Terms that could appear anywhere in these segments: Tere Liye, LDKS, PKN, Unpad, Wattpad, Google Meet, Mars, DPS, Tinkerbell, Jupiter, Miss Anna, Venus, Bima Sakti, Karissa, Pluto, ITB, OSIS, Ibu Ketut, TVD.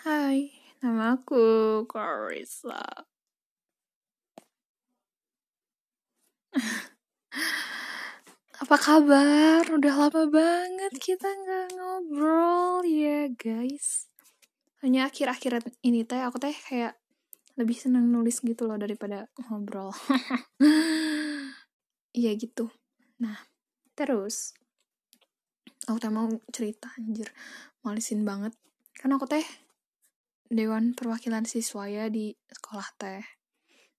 Hai, nama aku Karissa. Apa kabar? Udah lama banget kita gak ngobrol ya guys. Hanya akhir-akhir ini teh aku teh kayak lebih senang nulis gitu loh daripada ngobrol. Iya gitu. Nah, terus aku teh mau cerita, anjir malisin banget. Kan aku teh Dewan Perwakilan Siswa ya di sekolah teh.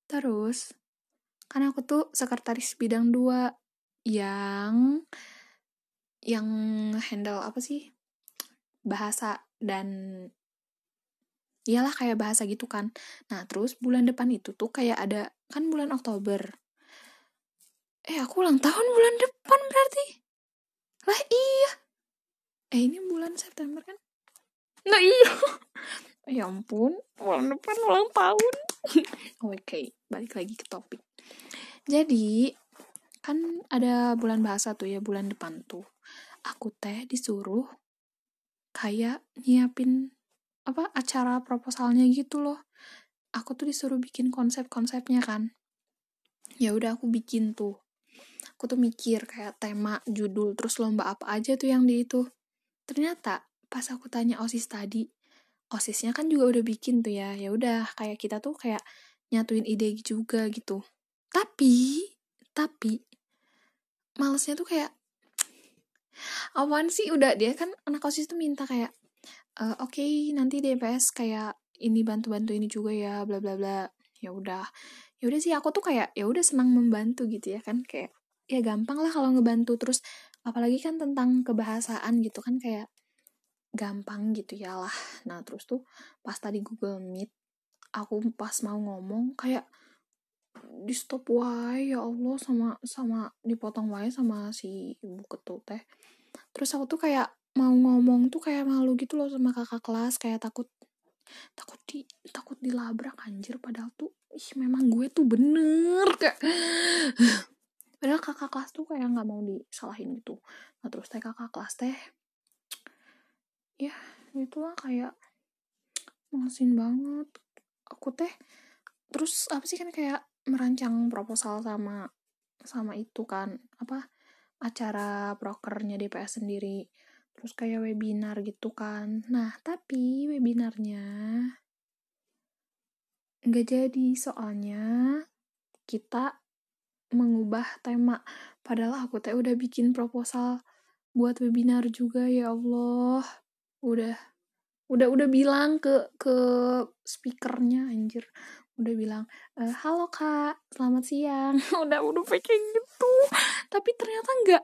Terus kan aku tuh sekretaris bidang 2 yang handle apa sih, bahasa dan iyalah kayak bahasa gitu kan. Nah terus bulan depan itu tuh kayak ada kan bulan Oktober. Aku ulang tahun bulan depan berarti lah. Iya ini bulan September kan. Nah iya. Ya ampun, bulan depan ulang tahun. Oke, balik lagi ke topik. Jadi, kan ada bulan bahasa tuh ya, bulan depan tuh. Aku teh disuruh kayak nyiapin acara proposalnya gitu loh. Aku tuh disuruh bikin konsep-konsepnya kan. Ya udah aku bikin tuh. Aku tuh mikir kayak tema, judul, terus lomba apa aja tuh yang di itu. Ternyata pas aku tanya OSIS tadi, OSISnya kan juga udah bikin tuh ya. Ya udah kayak kita tuh kayak nyatuin ide juga gitu. Tapi malesnya tuh kayak awan sih udah, dia kan anak OSIS tuh minta kayak oke, nanti DPS kayak ini bantu-bantu ini juga ya, bla bla bla. Ya udah sih aku tuh kayak ya udah senang membantu gitu ya kan, kayak ya gampang lah kalau ngebantu. Terus apalagi kan tentang kebahasaan gitu kan, kayak gampang gitu ya lah. Nah terus tuh pas tadi Google Meet aku pas mau ngomong kayak di stop wae, ya Allah, sama dipotong wae sama si Ibu Ketut teh. Terus aku tuh kayak mau ngomong tuh kayak malu gitu loh sama kakak kelas, kayak takut dilabrak anjir. Padahal tuh memang gue tuh bener kayak padahal kakak kelas tuh kayak nggak mau disalahin gitu. Nah terus teh kakak kelas teh ya gitulah, kayak malesin banget aku teh. Terus apa sih kan kayak merancang proposal sama itu kan acara prokernya DPS sendiri, terus kayak webinar gitu kan. Nah tapi webinarnya nggak jadi, soalnya kita mengubah tema, padahal aku teh udah bikin proposal buat webinar juga. Ya Allah, udah bilang ke speakernya anjir, udah bilang halo kak selamat siang. udah packing gitu, tapi ternyata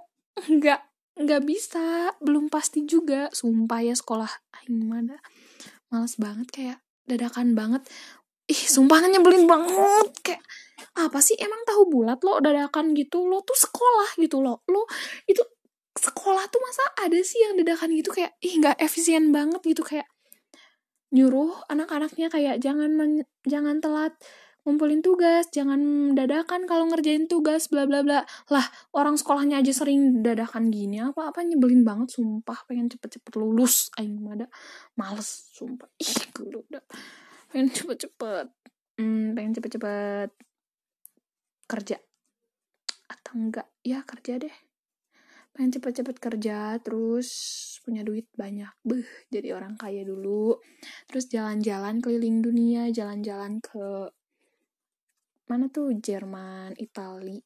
nggak bisa, belum pasti juga sumpah ya. Sekolah gimana males banget, kayak dadakan banget. Sumpah nyebelin banget, kayak apa sih, emang tahu bulat lo dadakan gitu? Lo tuh sekolah gitu, lo itu sekolah tuh masa ada sih yang dadakan gitu, kayak nggak efisien banget gitu. Kayak nyuruh anak-anaknya kayak jangan telat ngumpulin tugas, jangan dadakan kalau ngerjain tugas, bla bla bla. Lah orang sekolahnya aja sering dadakan gini, apa nyebelin banget sumpah. Pengen cepet-cepet lulus aing mada, males sumpah. Pengen cepet-cepet kerja atau enggak ya, kerja deh. Pengen cepet-cepet kerja, terus punya duit banyak, jadi orang kaya dulu, terus jalan-jalan keliling dunia, jalan-jalan ke mana tuh, Jerman, Itali.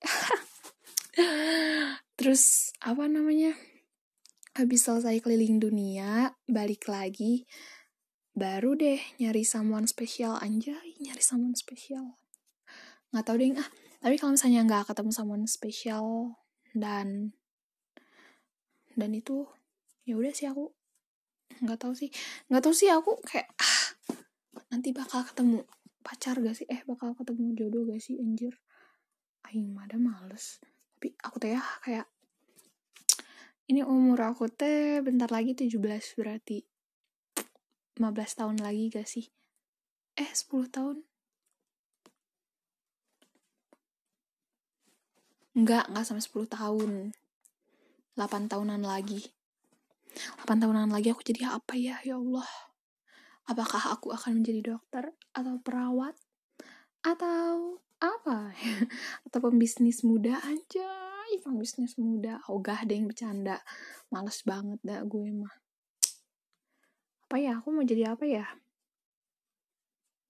Terus habis selesai keliling dunia balik lagi, baru deh nyari someone special. Nggak tahu deh, tapi kalau misalnya nggak ketemu someone special dan itu ya udah sih, aku nggak tahu sih aku kayak nanti bakal ketemu pacar gak sih, bakal ketemu jodoh gak sih, anjir aing mada males. Tapi aku teh ya kayak ini umur aku teh bentar lagi 17, berarti 15 tahun lagi gak sih, 10 tahun nggak sampai 10 tahun, 8 tahunan lagi aku jadi apa ya Allah, Apakah aku akan menjadi dokter atau perawat atau apa? Atau pembisnis muda aja. Pembisnis muda, ogah deh yang bercanda. Males banget dah gue mah. Apa ya, aku mau jadi apa ya?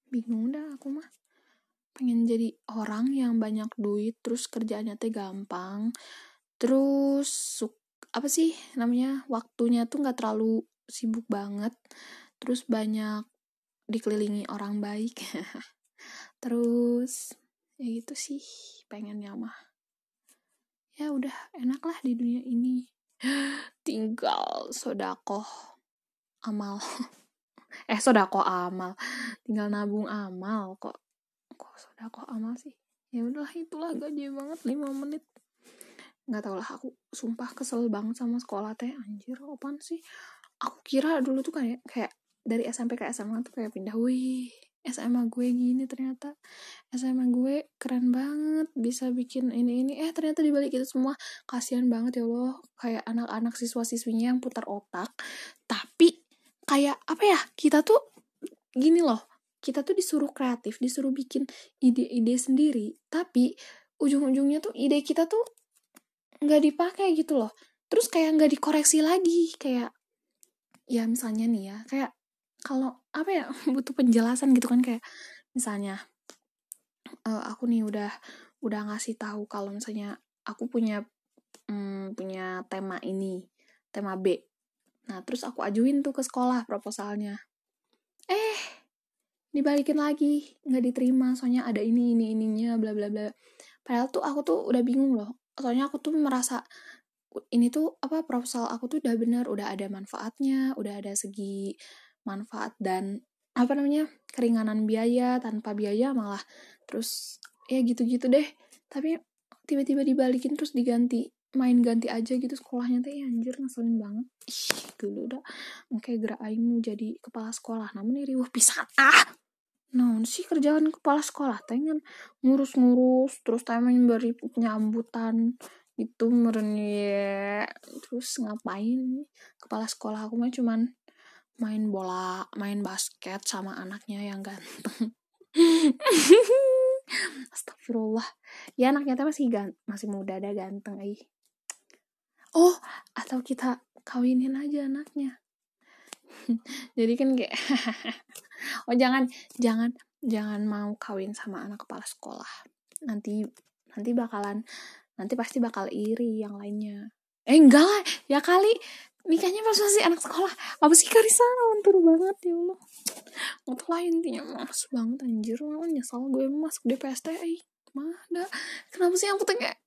Bingung dah aku mah. Pengen jadi orang yang banyak duit, terus kerjaannya teh gampang, terus waktunya tuh nggak terlalu sibuk banget, terus banyak dikelilingi orang baik. Terus ya gitu sih pengennya mah. Ya udah enak lah di dunia ini, tinggal sodakoh amal, tinggal nabung amal. Kok sodakoh amal sih? Ya udahlah, itulah gaji banget 5 menit. Nggak tau lah, aku sumpah kesel banget sama sekolah teh. Anjir, apaan sih? Aku kira dulu tuh kayak dari SMP ke SMA tuh kayak pindah. Wih, SMA gue gini ternyata. SMA gue keren banget, bisa bikin ini. Ternyata dibalik itu semua kasihan banget ya Allah. Kayak anak-anak siswa-siswinya yang putar otak. Tapi kayak apa ya, kita tuh gini loh. Kita tuh disuruh kreatif, disuruh bikin ide-ide sendiri, tapi ujung-ujungnya tuh ide kita tuh nggak dipakai gitu loh. Terus kayak nggak dikoreksi lagi, kayak ya misalnya nih ya, kayak kalau apa ya, butuh penjelasan gitu kan, kayak misalnya aku nih udah ngasih tahu kalau misalnya aku punya tema ini, tema B. Nah terus aku ajuin tuh ke sekolah proposalnya. Dibalikin lagi, nggak diterima soalnya ada ini ininya bla bla bla. Padahal tuh aku tuh udah bingung loh, soalnya aku tuh merasa ini tuh apa, proposal aku tuh udah bener, udah ada manfaatnya, udah ada segi manfaat dan apa namanya, keringanan biaya, tanpa biaya malah. Terus ya gitu-gitu deh, tapi tiba-tiba dibalikin terus diganti, main ganti aja gitu sekolahnya teh. Anjir, ngeselin banget. Dulu udah kayak gerak aing nu jadi kepala sekolah namun riuh pisan. Naon sih kerjaan kepala sekolah teh, ngurus-ngurus terus timing beri penyambutan itu merenya. Terus ngapain kepala sekolah? Aku mah cuman main bola, main basket sama anaknya yang ganteng. Astagfirullah. Ya anaknya teh masih muda dan ganteng ai. Oh, atau kita kawinin aja anaknya. Jadi kan kayak oh jangan mau kawin sama anak kepala sekolah. Nanti pasti bakal iri yang lainnya. Enggak lah, ya kali nikahnya masih anak sekolah. Apa sih Karissa, ngelentur banget ya Allah. Untuk lain intinya males banget anjir. Nyesal gue masuk DPS teh. Kenapa sih aku tuh kayak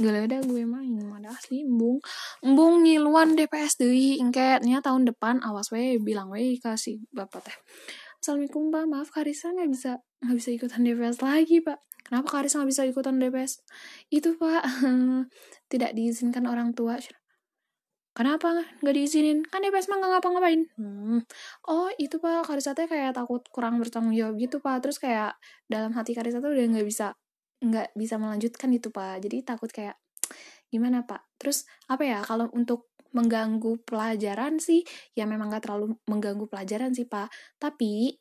Gak ada gue main, ada asli embung ngiluan DPS deui engketnya tahun depan. Awas we, bilang we kasih bapak teh. Assalamualaikum Pak, maaf Karissa gak bisa ikutan DPS lagi Pak. Kenapa Karissa gak bisa ikutan DPS? Itu Pak, tidak diizinkan orang tua. Kenapa gak diizinin? Kan DPS mah gak ngapa-ngapain. Oh itu Pak, Karissa teh kayak takut kurang bertanggung jawab gitu Pak. Terus kayak dalam hati Karissa tuh udah gak bisa melanjutkan itu Pak. Jadi takut kayak gimana Pak. Terus apa ya, kalau untuk mengganggu pelajaran sih ya memang gak terlalu mengganggu pelajaran sih Pak, tapi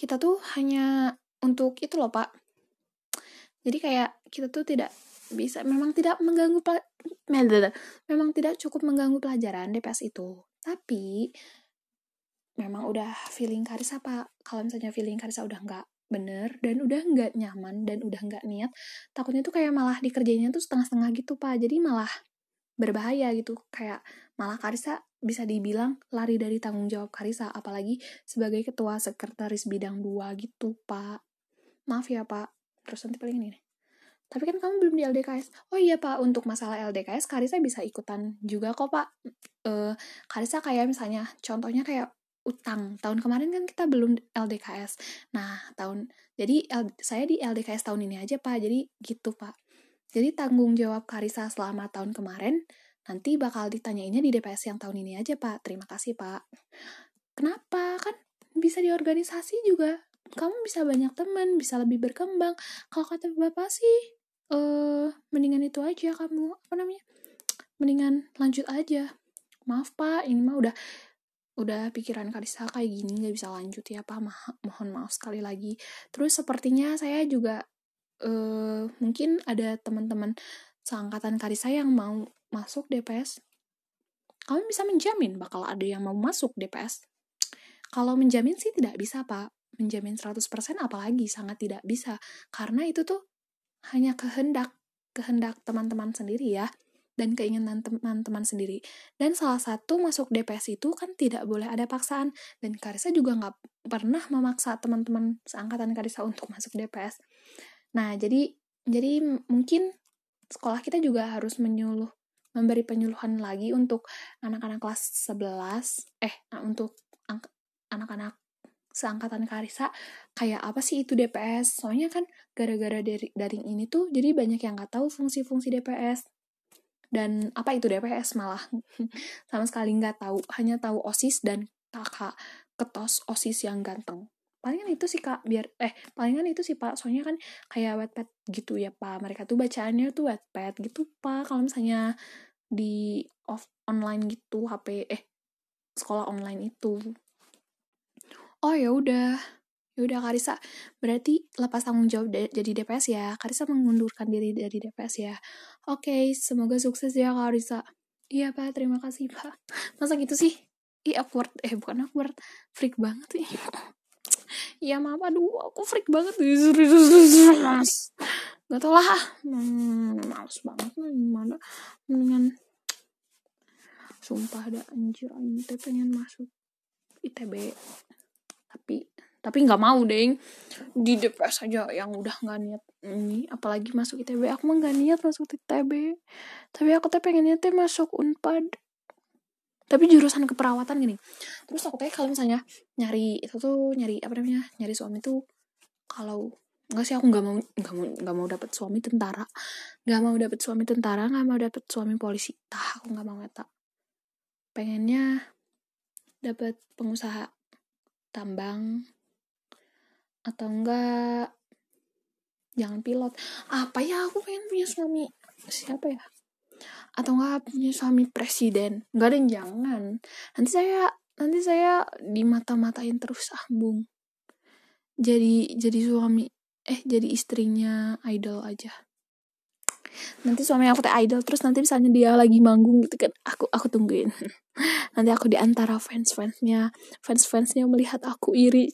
kita tuh hanya untuk itu loh Pak. Jadi kayak kita tuh tidak bisa, memang tidak cukup mengganggu pelajaran DPS itu, tapi memang udah feeling Karissa Pak. Kalau misalnya feeling Karissa udah nggak bener dan udah nggak nyaman dan udah nggak niat, takutnya tuh kayak malah dikerjainnya tuh setengah-setengah gitu Pak. Jadi malah berbahaya gitu, kayak malah Karissa bisa dibilang lari dari tanggung jawab Karissa, apalagi sebagai ketua sekretaris bidang 2 gitu Pak. Maaf ya Pak. Terus nanti paling ini. Tapi kan kamu belum di LDKS. Oh iya Pak, untuk masalah LDKS Karissa bisa ikutan juga kok Pak. Karissa kayak misalnya contohnya kayak utang, tahun kemarin kan kita belum LDKS. Nah saya di LDKS tahun ini aja Pak. Jadi gitu Pak. Jadi tanggung jawab Karissa selama tahun kemarin nanti bakal ditanyainnya di DPS yang tahun ini aja Pak. Terima kasih Pak. Kenapa? Kan bisa di organisasi juga. Kamu bisa banyak teman, bisa lebih berkembang. Kalau kata Bapak sih mendingan itu aja kamu. Mendingan lanjut aja. maaf Pak, ini mah udah pikiran Karissa kayak gini, nggak bisa lanjut ya Pak, mohon maaf sekali lagi. Terus sepertinya saya juga mungkin ada teman-teman seangkatan Karissa yang mau masuk DPS. Kamu bisa menjamin bakal ada yang mau masuk DPS? Kalau menjamin sih tidak bisa Pak, menjamin 100% apalagi sangat tidak bisa, karena itu tuh hanya kehendak teman-teman sendiri ya, dan keinginan teman-teman sendiri. Dan salah satu masuk DPS itu kan tidak boleh ada paksaan, dan Karissa juga nggak pernah memaksa teman-teman seangkatan Karissa untuk masuk DPS. Nah, jadi mungkin sekolah kita juga harus memberi penyuluhan lagi untuk anak-anak kelas 11, untuk anak-anak seangkatan Karissa, kayak apa sih itu DPS? Soalnya kan gara-gara daring ini tuh jadi banyak yang nggak tahu fungsi-fungsi DPS. Dan apa itu DPS malah sama sekali nggak tahu, hanya tahu OSIS dan kakak ketos OSIS yang ganteng. Palingan itu sih Kak, palingan itu sih Pak, soalnya kan kayak Wattpad gitu ya Pak, mereka tuh bacaannya tuh Wattpad gitu Pak, kalau misalnya di online gitu HP sekolah online itu. Oh ya udah Karissa, berarti lepas tanggung jawab jadi DPS ya. Karissa mengundurkan diri dari DPS ya. Oke, semoga sukses ya Karissa. Iya Pak, terima kasih Pak. Masa gitu sih? Bukan awkward, freak banget ya. Ya maaf, aduh aku freak banget. Gak tau lah, males banget. Gimana, mendingan sumpah ada anjir pengen masuk ITB tapi nggak mau deh, di DPS aja yang udah nggak niat ini, apalagi masuk ITB. Aku mah nggak niat masuk ITB, tapi aku pengennya masuk Unpad, tapi jurusan keperawatan gini. Terus aku kalau misalnya nyari suami tuh, kalau nggak sih aku nggak mau dapet suami tentara, nggak mau dapet suami polisi. Aku nggak mau tak, pengennya dapet pengusaha tambang, atau enggak jangan pilot. Apa ya, aku pengen punya suami siapa ya, atau enggak punya suami presiden. Enggak deh, jangan, nanti saya dimata-matain terus Bung. Jadi suami jadi istrinya idol aja. Nanti suami aku idol, terus nanti misalnya dia lagi manggung gitu kan, aku tungguin. Nanti aku di antara fans-fansnya melihat aku iri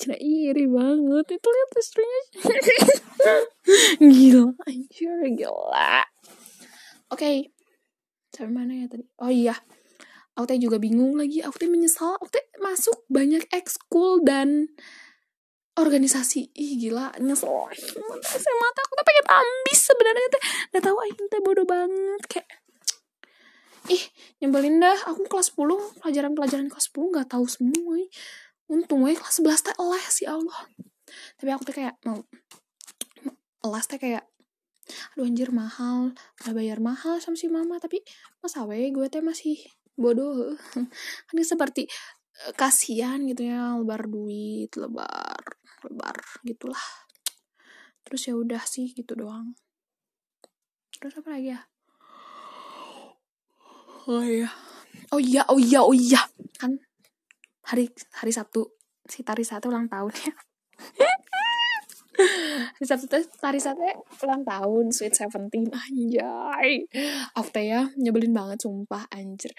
banget. Itu lihat istrinya. Gila. Oke. Sampai mana ya tadi? Oh iya. Aku juga bingung lagi. Aku menyesal. Aku masuk banyak ekskul dan organisasi. Ih gila, nyesel. SMA aku pengen ambis sebenarnya. Nggak tahu aing bodoh banget kayak. Ih, nyebelin dah. Aku kelas 10, pelajaran-pelajaran kelas 10 nggak tahu semua. Untung kelas 11 les ya Allah. Tapi aku kayak mau les kayak aduh anjir mahal, udah bayar mahal sama si mama, tapi masa gue masih bodoh. Kan seperti kasihan gitu ya, lebar gitulah. Terus ya udah sih gitu doang. Terus apa lagi ya? Oh iya. Kan hari Sabtu si Tarisa ulang tahun ya. Hari Sabtu Tarisa ulang tahun, sweet 17 anjay. Aku nyebelin banget sumpah anjir.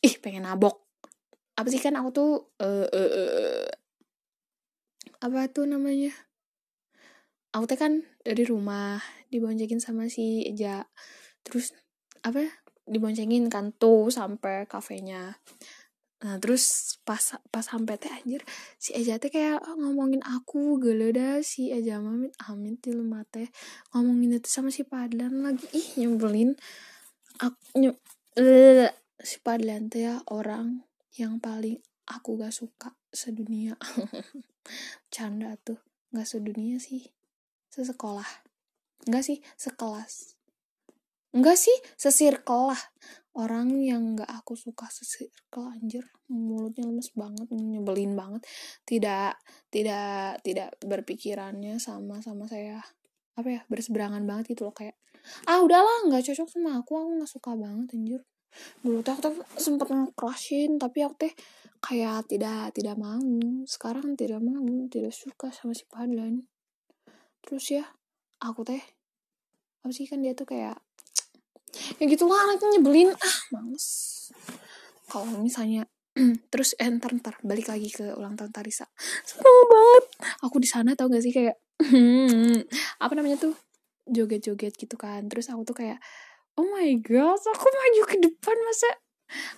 Ih, pengen nabok. Apa sih, kan aku apa tuh namanya? Aku kan dari rumah diboncekin sama si Eja. Terus apa? Diboncengin kan tuh sampai kafenya. Nah, terus pas sampai anjir si Eja kayak ngomongin aku, geleda si Eja amit dilema ngomongin itu sama si Padlan lagi. Ih, nyebelin. Si Padlan orang yang paling aku gak suka sedunia. Canda tuh, gak sedunia sih. Sesekolah. Enggak sih, sekelas. Enggak sih, sesirkel lah. Orang yang gak aku suka sesirkel, anjir. Mulutnya lemes banget, nyebelin banget. Tidak berpikirannya sama saya. Berseberangan banget gitu loh kayak. Udahlah, gak cocok sama aku gak suka banget anjir. Dulu teh aku sempat nge-crushin, tapi aku teh kayak tidak mau. Sekarang tidak mau, tidak suka sama si Padlan. Terus ya, aku teh apa sih, kan dia tuh kayak ya gitu lah, anaknya nyebelin, males. Kalau misalnya terus ntar balik lagi ke ulang tahun Karissa, seneng banget aku di sana, tau gak sih, kayak apa namanya tuh, joget-joget gitu kan. Terus aku tuh kayak, oh my god, aku maju ke depan, masa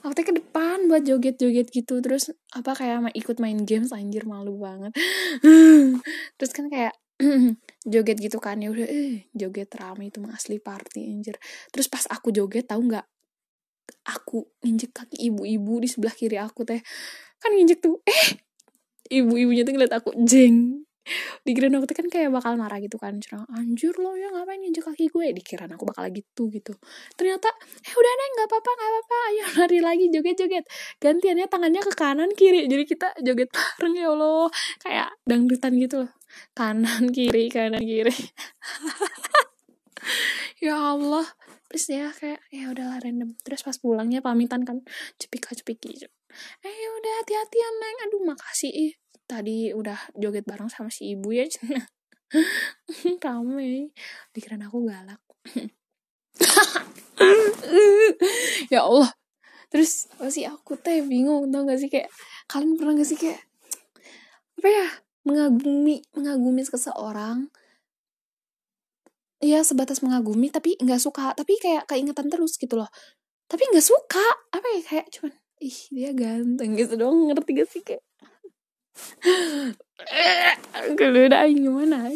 aku tuh ke depan buat joget-joget gitu. Terus apa kayak ikut main games, anjir malu banget. Terus kan kayak joget gitu kan, ya udah joget rame, itu asli party anjir. Terus pas aku joget, tahu nggak, aku nginjek kaki ibu-ibu di sebelah kiri aku teh, kan nginjek tuh, ibu-ibunya tuh ngeliat aku, jeng. Dikirain aku tuh kan kayak bakal marah gitu kan, cerang, anjir lo ya ngapain nginjek kaki gue, dikirain aku bakal gitu. Ternyata udah Neng, nggak apa-apa, ayo lari lagi joget-joget, gantiannya tangannya ke kanan kiri, jadi kita joget bareng. Ya Allah, kayak dangdutan gitu loh, kanan kiri. Ya Allah. Terus ya kayak, ya udahlah random. Terus pas pulangnya pamitan kan, cepika-cepiki, udah hati-hati ya Neng, aduh makasih tadi udah joget bareng sama si ibu ya. Kamu dikirain aku galak. Ya Allah. Terus sih aku teh bingung, tau gak sih, kayak kalian pernah gak sih kayak apa ya, mengagumi seseorang, ya sebatas mengagumi tapi nggak suka, tapi kayak keingetan terus gitu loh, tapi nggak suka, apa ya, kayak cuman dia ganteng gitu doang, ngerti gak sih, kayak geludain gimana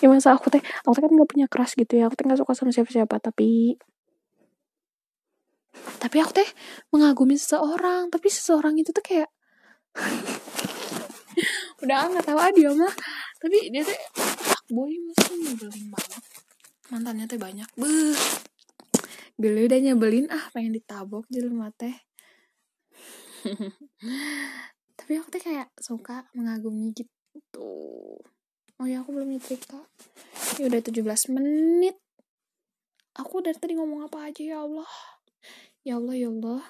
ya. Masa aku teh kan nggak punya crush gitu ya, aku teh nggak suka sama siapa-siapa, tapi aku teh mengagumi seseorang, tapi seseorang itu tuh kayak udah nggak tahu dia mah, tapi dia tuh boy masih nyebelin banget, mantannya teh banyak, udah nyebelin, pengen ditabok jelema teh. Tapi aku tuh kayak suka mengagumi gitu. Oh ya, aku belum nyetrika. Ya udah 17 menit. Aku dari tadi ngomong apa aja, ya Allah. Ya Allah.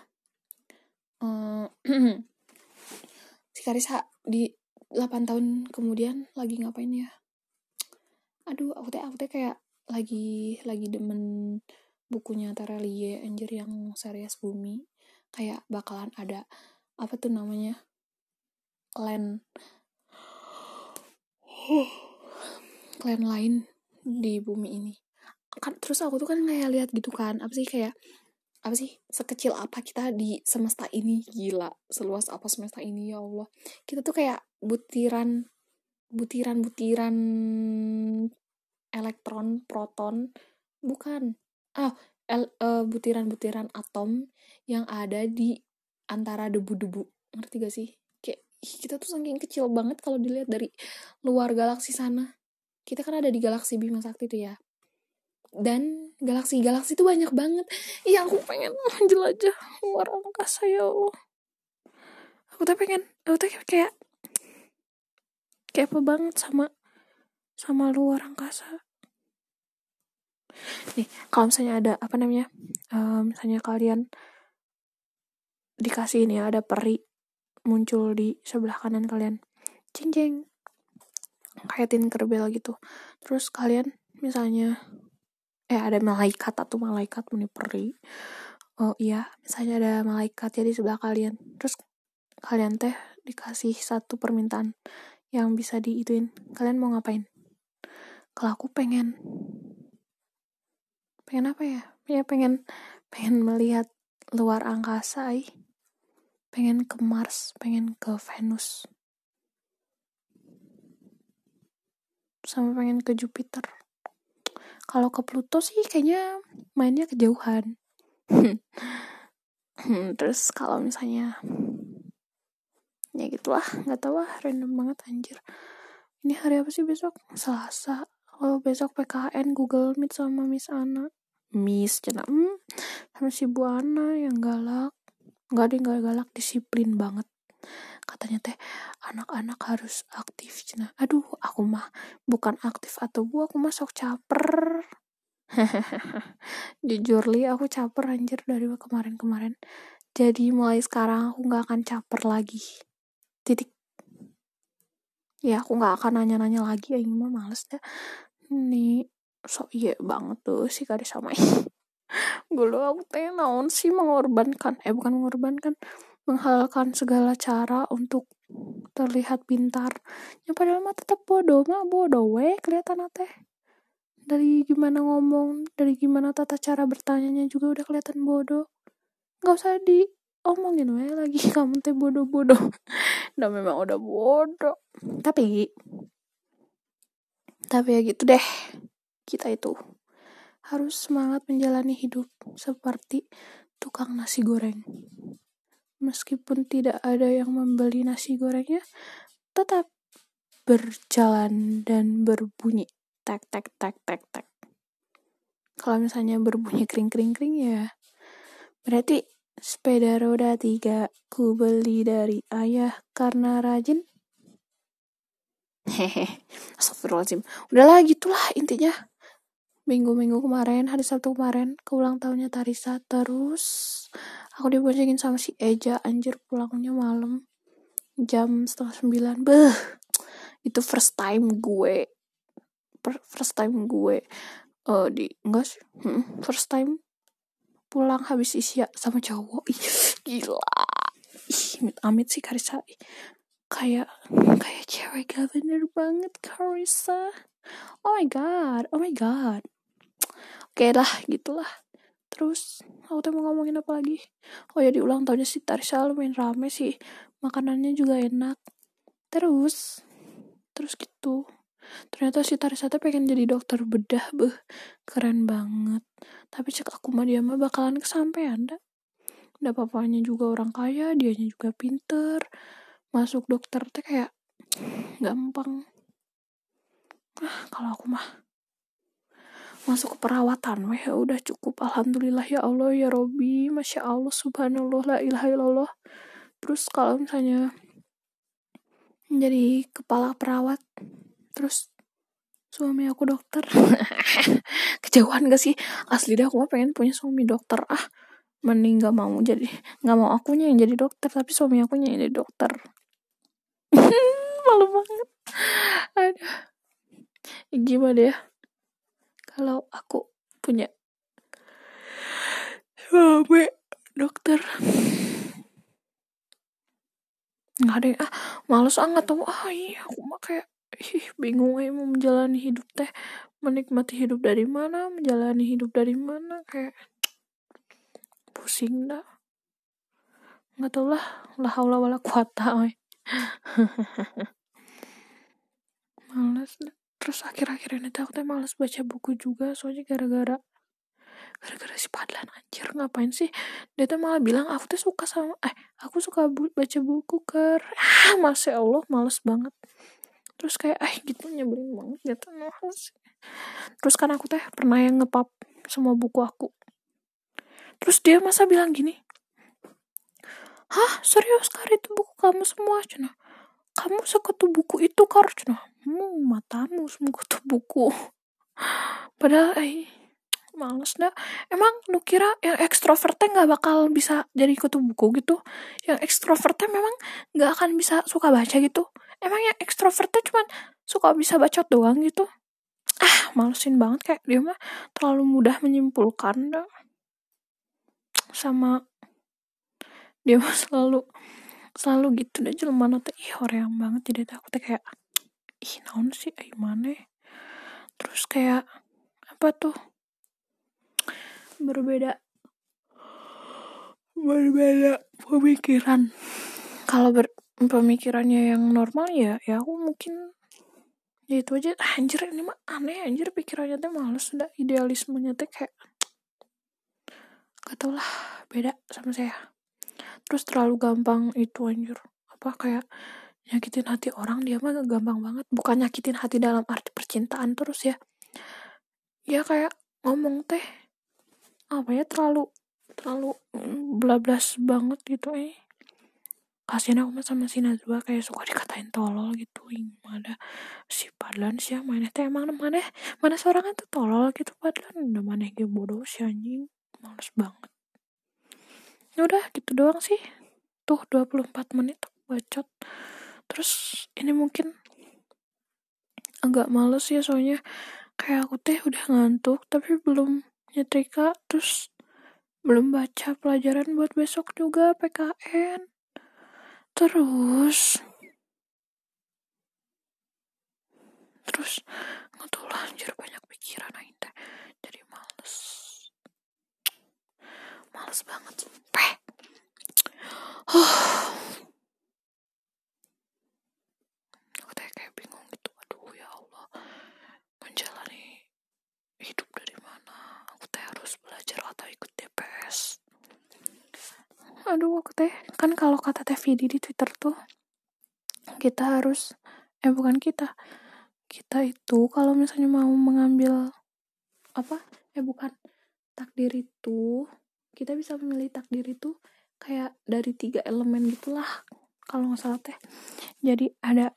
Si Karissa di 8 tahun kemudian lagi ngapain ya? Aduh, aku teh kayak lagi demen bukunya Tere Liye, anjir, yang series Bumi. Kayak bakalan ada apa tuh namanya? Clan lain di bumi ini kan. Terus aku tuh kan kayak lihat gitu kan, apa sih sekecil apa kita di semesta ini, gila seluas apa semesta ini, ya Allah. Kita tuh kayak butiran elektron, proton, bukan, butiran atom yang ada di antara debu-debu, ngerti gak sih? Kita tuh saking kecil banget kalau dilihat dari luar galaksi sana. Kita kan ada di galaksi Bima Sakti tuh ya. Dan galaksi-galaksi tuh banyak banget. Iya, aku pengen jelajah luar angkasa, ya Allah. Aku tuh kayak apa banget sama luar angkasa. Nih, kalau misalnya ada apa namanya? Misalnya kalian dikasih ini, ada peri muncul di sebelah kanan kalian, jeng kayak Tinkerbell gitu. Terus kalian misalnya ada malaikat, atau malaikat meniperi, misalnya ada malaikat ya di sebelah kalian. Terus kalian teh dikasih satu permintaan yang bisa diituin, kalian mau ngapain? Kalau aku pengen apa ya? Ya pengen melihat luar angkasa, pengen ke Mars, pengen ke Venus, sama pengen ke Jupiter. Kalau ke Pluto sih kayaknya mainnya kejauhan. Terus kalau misalnya ya gitulah, nggak tahu lah, random banget anjir. Ini hari apa sih besok? Selasa. Kalau besok PKN, Google Meet sama Miss Anna, sama si Ibu Anna yang galak. Nggak galak, disiplin banget. Katanya teh anak-anak harus aktif. Aduh, aku mah bukan aktif atau bu, aku mah sok caper. Jujur Li, aku caper anjir dari kemarin-kemarin. Jadi mulai sekarang aku gak akan caper lagi. Titik. Ya aku gak akan nanya-nanya lagi. Aing mah males dah. Nih sok iye banget tuh si Karissa mah. Gulu aku teh naon sih mengorbankan. Bukan mengorbankan, menghalalkan segala cara untuk terlihat pintar. Ya padahal mah tetap bodoh mah. Bodoh weh kelihatan teh. Dari gimana ngomong, dari gimana tata cara bertanyanya juga udah kelihatan bodoh. Gak usah diomongin weh lagi, kamu teh bodoh-bodoh. Nah memang udah bodoh. Tapi ya gitu deh. Kita itu harus semangat menjalani hidup seperti tukang nasi goreng. Meskipun tidak ada yang membeli nasi gorengnya, tetap berjalan dan berbunyi. Tek, tek, tek, tek, tek. Kalau misalnya berbunyi kring-kring-kring ya, berarti sepeda roda 3 ku beli dari ayah karena rajin. Hehehe. Astagfirullahaladzim. Udahlah gitulah intinya. Minggu-minggu kemarin, hari Sabtu kemarin, ke ulang tahunnya Karissa, terus aku diboncengin sama si Eja, anjir pulangnya malam jam 8:30. Beuh. Itu first time pulang habis isya sama cowok. Ih, gila. Ih, amit-amit sih Karissa. Kayak cewek gak bener banget Karissa. Oh my god. Oke lah, gitulah. Terus, aku tuh mau ngomongin apa lagi? Oh ya, di ulang tahunnya si Karissa lumayan rame sih. Makanannya juga enak. Terus gitu. Ternyata si Karissa tuh pengen jadi dokter bedah, beuh. Keren banget. Tapi cek aku mah dia mah bakalan kesampean dah. Udah papanya juga orang kaya, dianya juga pinter. Masuk dokter teh kayak gampang. Kalau aku mah masuk ke perawatan weh udah cukup. Alhamdulillah ya Allah ya Robbi, masya Allah, subhanallah, la ilaha illallah. Terus kalau misalnya menjadi kepala perawat, terus suami aku dokter. Kejauhan gak sih? Asli dah aku mah pengen punya suami dokter. Mending gak mau akunya yang jadi dokter, tapi suami akunya yang jadi dokter. Malu banget. Aduh. Gimana ya kalau aku punya suami dokter. Gak ada yang males gak tau. Iya aku mah kayak bingung mau menjalani hidup teh, menikmati hidup dari mana, menjalani hidup dari mana, kayak pusing dah, nggak tau lah, la haula wala quwata. Males dah. Terus akhir-akhir ini aku teh males baca buku juga, soalnya gara-gara si Padlan anjir. Ngapain sih dia teh malah bilang aku teh suka sama aku suka baca buku masya Allah, males banget. Terus kayak gitu nyebelin banget gitu. Terus kan aku teh pernah yang ngepap semua buku aku. Terus dia masa bilang gini, serius Kar, itu buku kamu semua cina, kamu sekutu buku itu Kar cina, matamu sekutu buku. Padahal males dah. Emang lu kira yang ekstrovertnya gak bakal bisa jadi kutu buku gitu? Yang ekstrovertnya memang gak akan bisa suka baca gitu? Emang yang ekstrovertnya cuman suka bisa bacot doang gitu? Malesin banget, kayak dia mah terlalu mudah menyimpulkan dah. Sama dia mah selalu gitu dah jelema teh. Horeang banget jadi aku teh kayak naon sih mana. Terus kayak apa tuh? Berbeda pemikiran. Kalau pemikirannya yang normal ya aku mungkin ya itu aja. Anjir ini mah aneh anjir, pikirannya teh males dah, idealismenya teh kayak gak tau lah, beda sama saya. Terus terlalu gampang itu anjir, apa kayak nyakitin hati orang. Dia mah gampang banget, bukan nyakitin hati dalam arti percintaan. Terus ya kayak ngomong teh terlalu bla-blas banget gitu. Kasian aku sama si Najwa kayak suka dikatain tolol gitu. Gimana si padlan sih maneh teh emang mana sorangan tuh tolol gitu padlan. Udah maneh ge bodoh si anjing. Males banget. Ya udah gitu doang sih. Tuh 24 menit aku bacot. Terus ini mungkin agak males ya soalnya kayak aku teh udah ngantuk tapi belum nyetrika terus belum baca pelajaran buat besok juga PKN. Terus ngetul anjir banyak pikiran aing teh. Jadi males banget sumpah. Aku teh kayak bingung gitu. Aduh ya Allah, menjalani hidup dari mana? Aku teh harus belajar atau ikut DPS? Aduh aku teh kan kalau kata TVD di Twitter tuh kita harus bukan kita itu kalau misalnya mau mengambil takdir itu kita bisa memilih takdir itu kayak dari 3 elemen gitulah kalau nggak salah teh. Jadi ada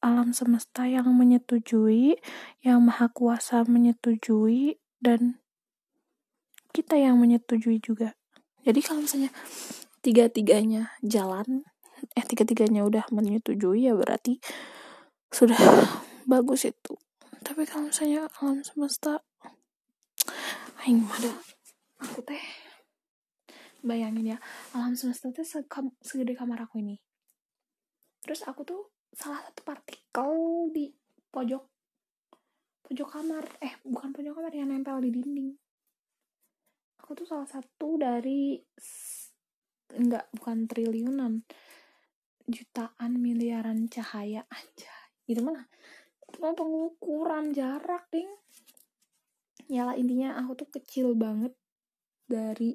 alam semesta yang menyetujui, yang maha kuasa menyetujui, dan kita yang menyetujui juga. Jadi kalau misalnya tiga-tiganya udah menyetujui ya berarti sudah bagus itu. Tapi kalau misalnya alam semesta, aku teh bayangin ya alam semesta teh segede kamar aku ini. Terus aku tuh salah satu partikel di pojok kamar, bukan pojok kamar yang nempel di dinding. Aku tuh salah satu dari bukan triliunan, jutaan miliaran cahaya aja. Itu mana? Cuma pengukuran jarak, ding. Ya lah intinya aku tuh kecil banget dari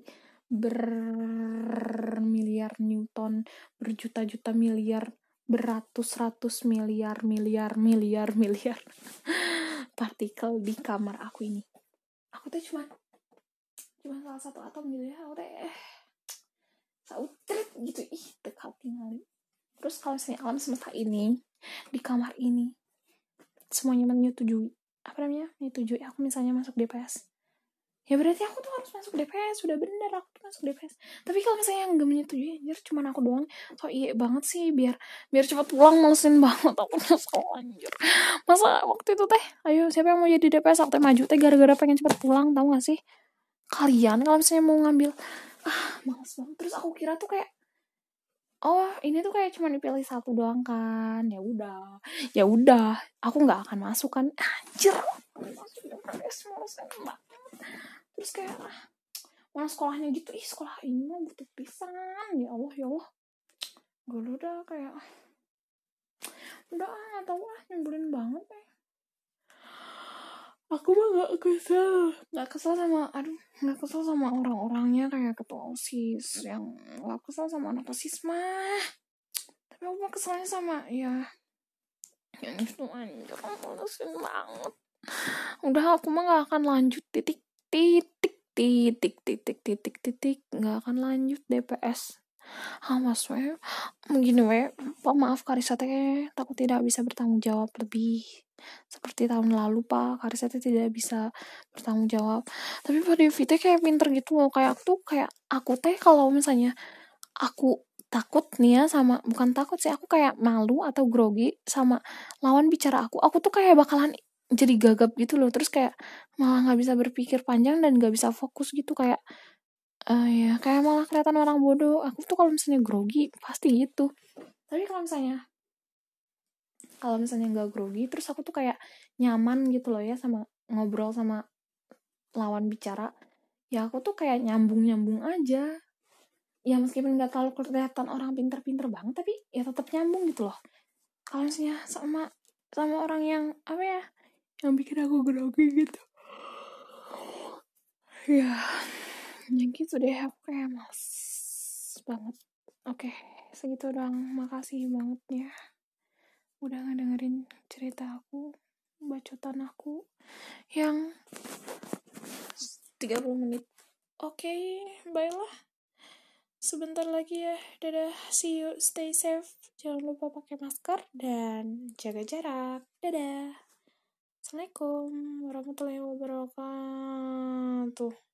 bermiliar newton, berjuta-juta miliar, beratus-ratus miliar partikel di kamar aku ini. Aku tuh cuma salah satu atom gitu ya, udah sautrit gitu, dekat tinggalin. Terus kalau misalnya alam semesta ini di kamar ini semuanya menyetujui, menyetujui aku misalnya masuk DPS, ya berarti aku tuh harus masuk DPS, sudah bener aku tuh masuk DPS. Tapi kalau misalnya yang gak menyetujui, anjir cuma aku doang, so iye banget sih, biar cepat pulang, malesin banget aku nyesel anjir. Masa waktu itu teh, ayo siapa yang mau jadi DPS, aku teh maju teh gara-gara pengen cepat pulang, tau gak sih? Kalian kalau misalnya mau ngambil males banget. Terus aku kira tuh kayak ini tuh kayak cuma dipilih satu doang kan, ya udah aku nggak akan masuk kan, anjir terus kayak mana sekolahnya gitu, sekolah ini mah butuh pisan, ya Allah gue udah kayak udah nggak tahu nyebelin banget . Aku mah gak kesel sama, gak kesel sama orang-orangnya kayak ketua OSIS, yang gak kesel sama anak OSIS mah. Tapi aku mah keselnya sama, yang itu anjir, malesin banget. Udah aku mah gak akan lanjut, titik, gak akan lanjut DPS. Mas weh, begini weh, Pak maaf Karissa teh, takut tidak bisa bertanggung jawab lebih. Seperti tahun lalu Pak Karissa teh tidak bisa bertanggung jawab, tapi Pak Devi teh kayak pinter gitu loh, kayak aku teh kalau misalnya aku takut nih ya sama, bukan takut sih, aku kayak malu atau grogi sama lawan bicara aku tuh kayak bakalan jadi gagap gitu loh, terus kayak malah nggak bisa berpikir panjang dan nggak bisa fokus gitu, kayak kayak malah kelihatan orang bodoh. Aku tuh kalau misalnya grogi pasti gitu, tapi kalau misalnya nggak grogi, terus aku tuh kayak nyaman gitu loh ya sama ngobrol sama lawan bicara. Ya aku tuh kayak nyambung aja. Ya meskipun nggak terlalu kelihatan orang pinter-pinter banget, tapi ya tetap nyambung gitu loh. Kalau misalnya sama orang yang yang bikin aku grogi gitu. Ya gitu deh, aku kayak males banget. Oke, segitu doang. Makasih banget ya. Udah ngedengerin cerita aku, bacotan aku yang 30 menit. Oke, bye lah. sebentar lagi ya. Dadah, see you, stay safe. Jangan lupa pakai masker dan jaga jarak. Dadah. Assalamualaikum warahmatullahi wabarakatuh.